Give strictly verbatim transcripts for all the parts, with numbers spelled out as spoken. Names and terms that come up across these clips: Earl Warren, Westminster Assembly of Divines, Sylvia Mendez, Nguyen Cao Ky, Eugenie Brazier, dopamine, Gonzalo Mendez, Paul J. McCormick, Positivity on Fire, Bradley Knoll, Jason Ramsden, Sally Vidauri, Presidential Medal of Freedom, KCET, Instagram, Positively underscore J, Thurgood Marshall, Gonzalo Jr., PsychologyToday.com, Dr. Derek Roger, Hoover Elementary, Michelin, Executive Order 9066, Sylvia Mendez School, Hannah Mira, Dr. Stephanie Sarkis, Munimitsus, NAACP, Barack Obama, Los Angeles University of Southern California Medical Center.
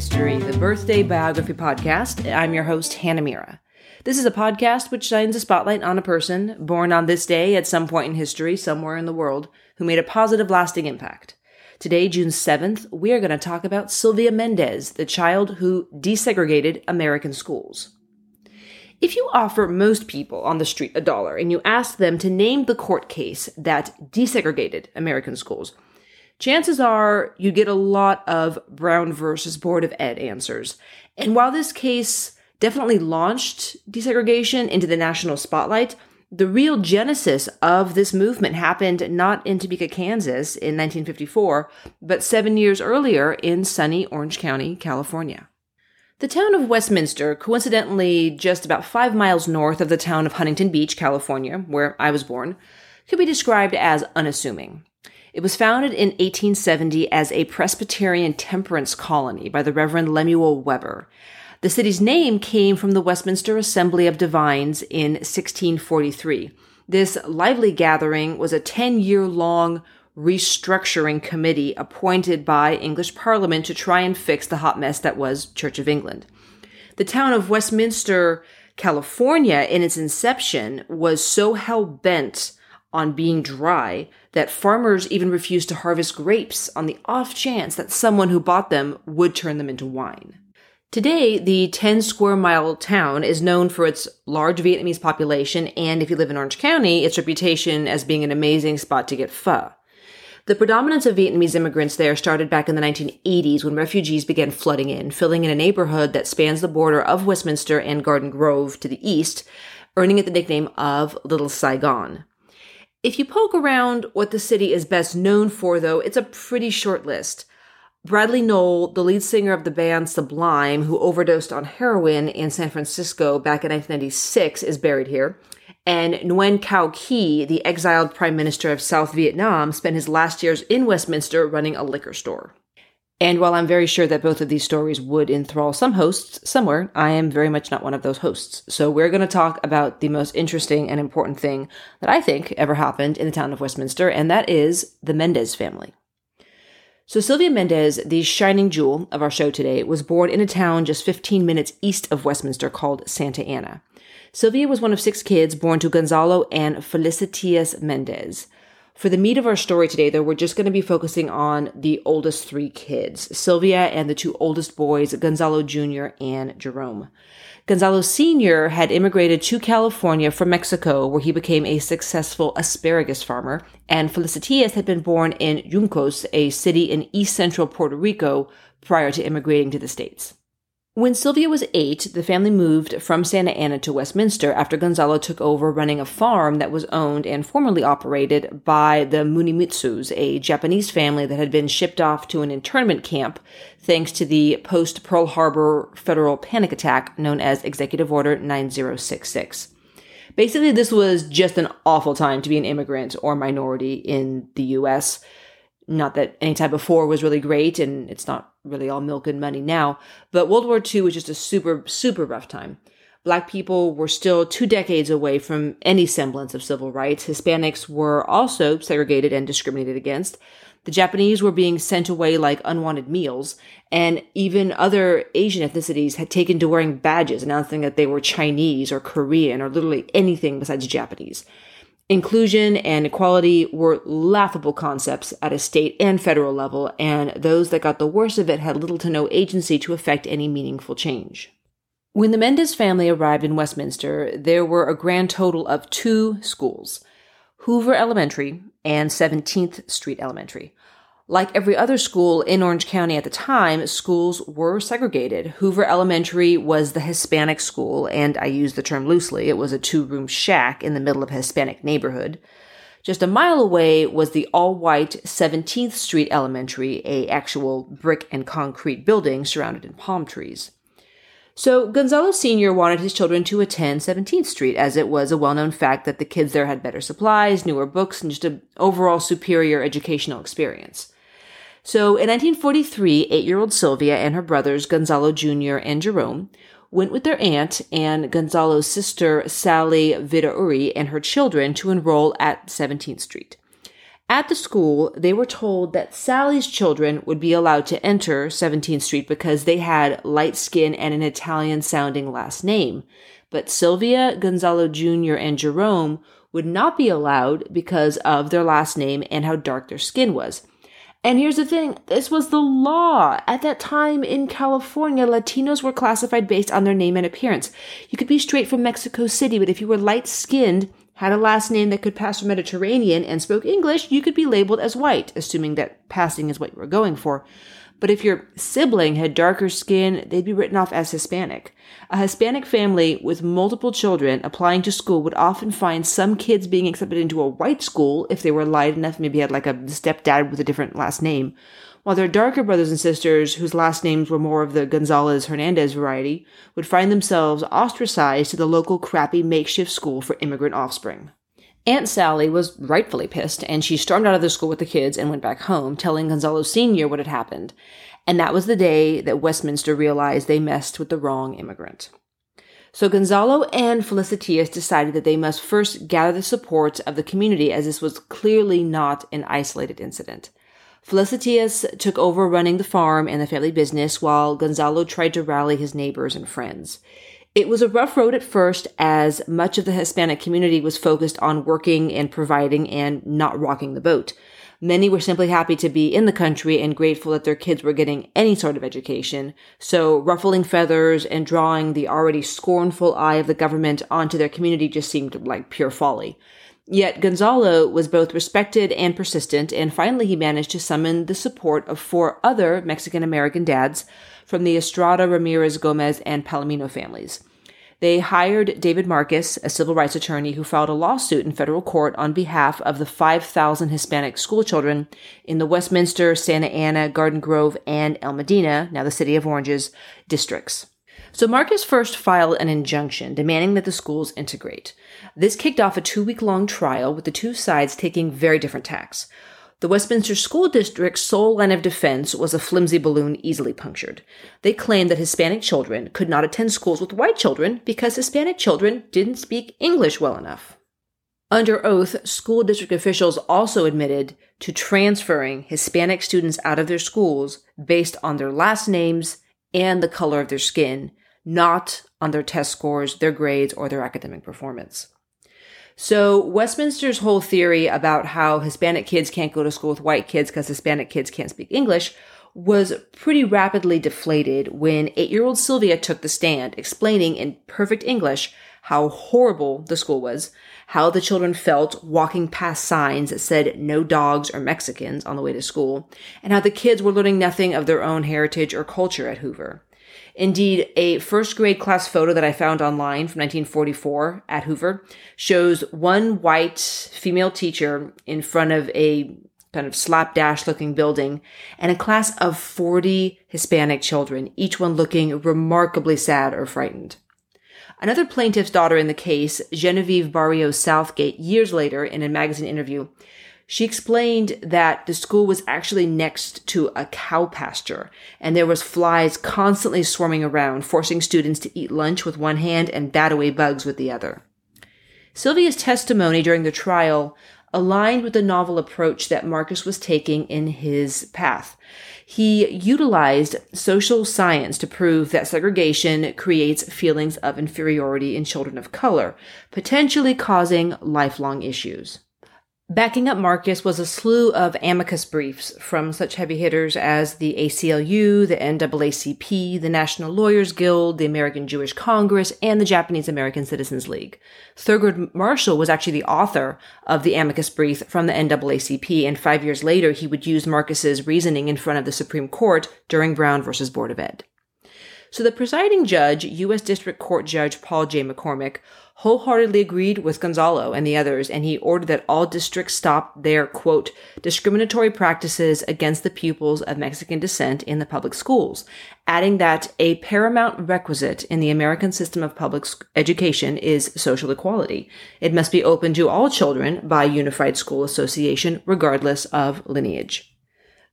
History, the Birthday Biography Podcast. I'm your host, Hannah Mira. This is a podcast which shines a spotlight on a person born on this day at some point in history somewhere in the world who made a positive, lasting impact. Today, June seventh, we are going to talk about Sylvia Mendez, the child who desegregated American schools. If you offer most people on the street a dollar and you ask them to name the court case that desegregated American schools, chances are you get a lot of Brown versus Board of Ed answers. And while this case definitely launched desegregation into the national spotlight, the real genesis of this movement happened not in Topeka, Kansas in nineteen fifty-four, but seven years earlier in sunny Orange County, California. The town of Westminster, coincidentally just about five miles north of the town of Huntington Beach, California, where I was born, could be described as unassuming. It was founded in eighteen seventy as a Presbyterian temperance colony by the Reverend Lemuel Weber. The city's name came from the Westminster Assembly of Divines in sixteen forty-three. This lively gathering was a ten-year-long restructuring committee appointed by English Parliament to try and fix the hot mess that was Church of England. The town of Westminster, California, in its inception, was so hell-bent on being dry that farmers even refused to harvest grapes on the off chance that someone who bought them would turn them into wine. Today, the ten-square-mile town is known for its large Vietnamese population, and if you live in Orange County, its reputation as being an amazing spot to get pho. The predominance of Vietnamese immigrants there started back in the nineteen eighties when refugees began flooding in, filling in a neighborhood that spans the border of Westminster and Garden Grove to the east, earning it the nickname of Little Saigon. If you poke around what the city is best known for, though, it's a pretty short list. Bradley Knoll, the lead singer of the band Sublime, who overdosed on heroin in San Francisco back in nineteen ninety-six, is buried here. And Nguyen Cao Ky, the exiled prime minister of South Vietnam, spent his last years in Westminster running a liquor store. And while I'm very sure that both of these stories would enthrall some hosts somewhere, I am very much not one of those hosts. So we're going to talk about the most interesting and important thing that I think ever happened in the town of Westminster, and that is the Mendez family. So Sylvia Mendez, the shining jewel of our show today, was born in a town just fifteen minutes east of Westminster called Santa Ana. Sylvia was one of six kids born to Gonzalo and Felicitas Mendez. For the meat of our story today, though, we're just going to be focusing on the oldest three kids, Sylvia and the two oldest boys, Gonzalo Junior and Jerome. Gonzalo Senior had immigrated to California from Mexico, where he became a successful asparagus farmer, and Felicitas had been born in Yuncos, a city in east-central Puerto Rico, prior to immigrating to the States. When Sylvia was eight, the family moved from Santa Ana to Westminster after Gonzalo took over running a farm that was owned and formerly operated by the Munimitsus, a Japanese family that had been shipped off to an internment camp thanks to the post-Pearl Harbor federal panic attack known as Executive Order nine zero six six. Basically, this was just an awful time to be an immigrant or minority in the U S Not that any time before was really great, and it's not really all milk and money now, but World War Two was just a super, super rough time. Black people were still two decades away from any semblance of civil rights. Hispanics were also segregated and discriminated against. The Japanese were being sent away like unwanted meals, and even other Asian ethnicities had taken to wearing badges announcing that they were Chinese or Korean or literally anything besides Japanese. Inclusion and equality were laughable concepts at a state and federal level, and those that got the worst of it had little to no agency to affect any meaningful change. When the Mendez family arrived in Westminster, there were a grand total of two schools, Hoover Elementary and seventeenth Street Elementary. Like every other school in Orange County at the time, schools were segregated. Hoover Elementary was the Hispanic school, and I use the term loosely. It was a two-room shack in the middle of a Hispanic neighborhood. Just a mile away was the all-white seventeenth Street Elementary, a actual brick and concrete building surrounded in palm trees. So Gonzalo Senior wanted his children to attend seventeenth Street, as it was a well-known fact that the kids there had better supplies, newer books, and just an overall superior educational experience. So in nineteen forty-three, eight-year-old Sylvia and her brothers, Gonzalo Junior and Jerome, went with their aunt and Gonzalo's sister, Sally Vidauri, and her children to enroll at seventeenth Street. At the school, they were told that Sally's children would be allowed to enter seventeenth Street because they had light skin and an Italian-sounding last name. But Sylvia, Gonzalo Junior, and Jerome would not be allowed because of their last name and how dark their skin was. And here's the thing, this was the law. At that time in California, Latinos were classified based on their name and appearance. You could be straight from Mexico City, but if you were light-skinned, had a last name that could pass for Mediterranean, and spoke English, you could be labeled as white, assuming that passing is what you were going for. But if your sibling had darker skin, they'd be written off as Hispanic. A Hispanic family with multiple children applying to school would often find some kids being accepted into a white school if they were light enough, maybe had like a stepdad with a different last name, while their darker brothers and sisters, whose last names were more of the Gonzalez-Hernandez variety, would find themselves ostracized to the local crappy makeshift school for immigrant offspring. Aunt Sally was rightfully pissed, and she stormed out of the school with the kids and went back home, telling Gonzalo Senior what had happened. And that was the day that Westminster realized they messed with the wrong immigrant. So Gonzalo and Felicitas decided that they must first gather the support of the community, as this was clearly not an isolated incident. Felicitas took over running the farm and the family business, while Gonzalo tried to rally his neighbors and friends. It was a rough road at first, as much of the Hispanic community was focused on working and providing and not rocking the boat. Many were simply happy to be in the country and grateful that their kids were getting any sort of education, so ruffling feathers and drawing the already scornful eye of the government onto their community just seemed like pure folly. Yet Gonzalo was both respected and persistent, and finally he managed to summon the support of four other Mexican-American dads from the Estrada, Ramirez, Gomez, and Palomino families. They hired David Marcus, a civil rights attorney who filed a lawsuit in federal court on behalf of the five thousand Hispanic schoolchildren in the Westminster, Santa Ana, Garden Grove, and El Medina, now the City of Oranges, districts. So Marcus first filed an injunction demanding that the schools integrate. This kicked off a two-week-long trial with the two sides taking very different tacks. The Westminster School District's sole line of defense was a flimsy balloon easily punctured. They claimed that Hispanic children could not attend schools with white children because Hispanic children didn't speak English well enough. Under oath, school district officials also admitted to transferring Hispanic students out of their schools based on their last names and the color of their skin, not on their test scores, their grades, or their academic performance. So Westminster's whole theory about how Hispanic kids can't go to school with white kids because Hispanic kids can't speak English was pretty rapidly deflated when eight-year-old Sylvia took the stand, explaining in perfect English how horrible the school was, how the children felt walking past signs that said no dogs or Mexicans on the way to school, and how the kids were learning nothing of their own heritage or culture at Hoover. Indeed, a first grade class photo that I found online from nineteen forty-four at Hoover shows one white female teacher in front of a kind of slapdash looking building and a class of forty Hispanic children, each one looking remarkably sad or frightened. Another plaintiff's daughter in the case, Genevieve Barrios Southgate, years later in a magazine interview, she explained that the school was actually next to a cow pasture, and there was flies constantly swarming around, forcing students to eat lunch with one hand and bat away bugs with the other. Sylvia's testimony during the trial aligned with the novel approach that Marcus was taking in his path. He utilized social science to prove that segregation creates feelings of inferiority in children of color, potentially causing lifelong issues. Backing up Marcus was a slew of amicus briefs from such heavy hitters as the A C L U, the N double A C P, the National Lawyers Guild, the American Jewish Congress, and the Japanese American Citizens League. Thurgood Marshall was actually the author of the amicus brief from the N double A C P, and five years later he would use Marcus's reasoning in front of the Supreme Court during Brown versus Board of Ed. So the presiding judge, U S District Court Judge Paul J. McCormick, wholeheartedly agreed with Gonzalo and the others, and he ordered that all districts stop their, quote, discriminatory practices against the pupils of Mexican descent in the public schools, adding that a paramount requisite in the American system of public education is social equality. It must be open to all children by unified school association, regardless of lineage.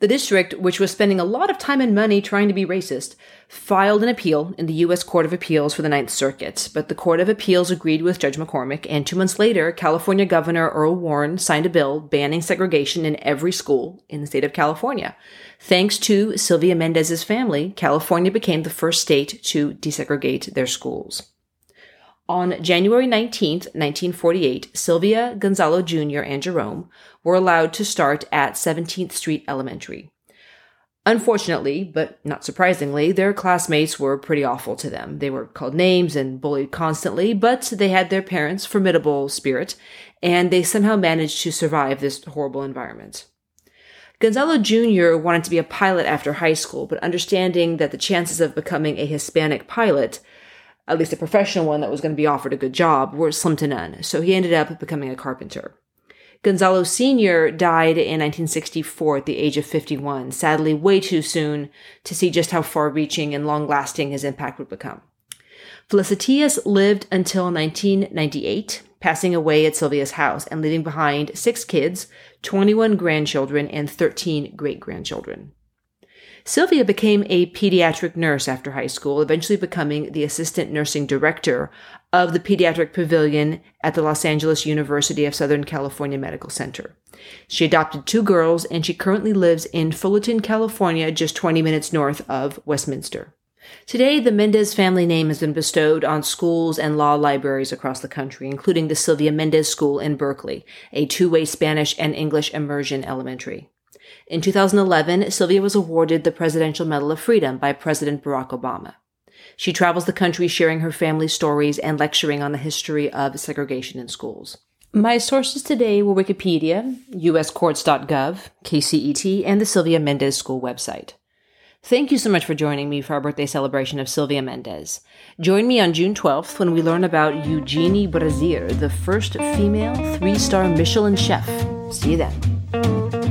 The district, which was spending a lot of time and money trying to be racist, filed an appeal in the U S Court of Appeals for the Ninth Circuit, but the Court of Appeals agreed with Judge McCormick, and two months later, California Governor Earl Warren signed a bill banning segregation in every school in the state of California. Thanks to Sylvia Mendez's family, California became the first state to desegregate their schools. On January nineteenth, nineteen forty-eight, Sylvia, Gonzalo Junior, and Jerome were allowed to start at seventeenth street Elementary. Unfortunately, but not surprisingly, their classmates were pretty awful to them. They were called names and bullied constantly, but they had their parents' formidable spirit, and they somehow managed to survive this horrible environment. Gonzalo Junior wanted to be a pilot after high school, but understanding that the chances of becoming a Hispanic pilot, at least a professional one that was going to be offered a good job, were slim to none, so he ended up becoming a carpenter. Gonzalo Senior died in nineteen sixty-four at the age of fifty-one, sadly way too soon to see just how far-reaching and long-lasting his impact would become. Felicitas lived until nineteen ninety-eight, passing away at Sylvia's house and leaving behind six kids, twenty-one grandchildren, and thirteen great-grandchildren. Sylvia became a pediatric nurse after high school, eventually becoming the assistant nursing director of the pediatric pavilion at the Los Angeles University of Southern California Medical Center. She adopted two girls, and she currently lives in Fullerton, California, just twenty minutes north of Westminster. Today, the Mendez family name has been bestowed on schools and law libraries across the country, including the Sylvia Mendez School in Berkeley, a two-way Spanish and English immersion elementary. In two thousand eleven, Sylvia was awarded the Presidential Medal of Freedom by President Barack Obama. She travels the country sharing her family stories and lecturing on the history of segregation in schools. My sources today were Wikipedia, u s courts dot gov, K C E T, and the Sylvia Mendez School website. Thank you so much for joining me for our birthday celebration of Sylvia Mendez. Join me on June twelfth when we learn about Eugenie Brazier, the first female three-star Michelin chef. See you then.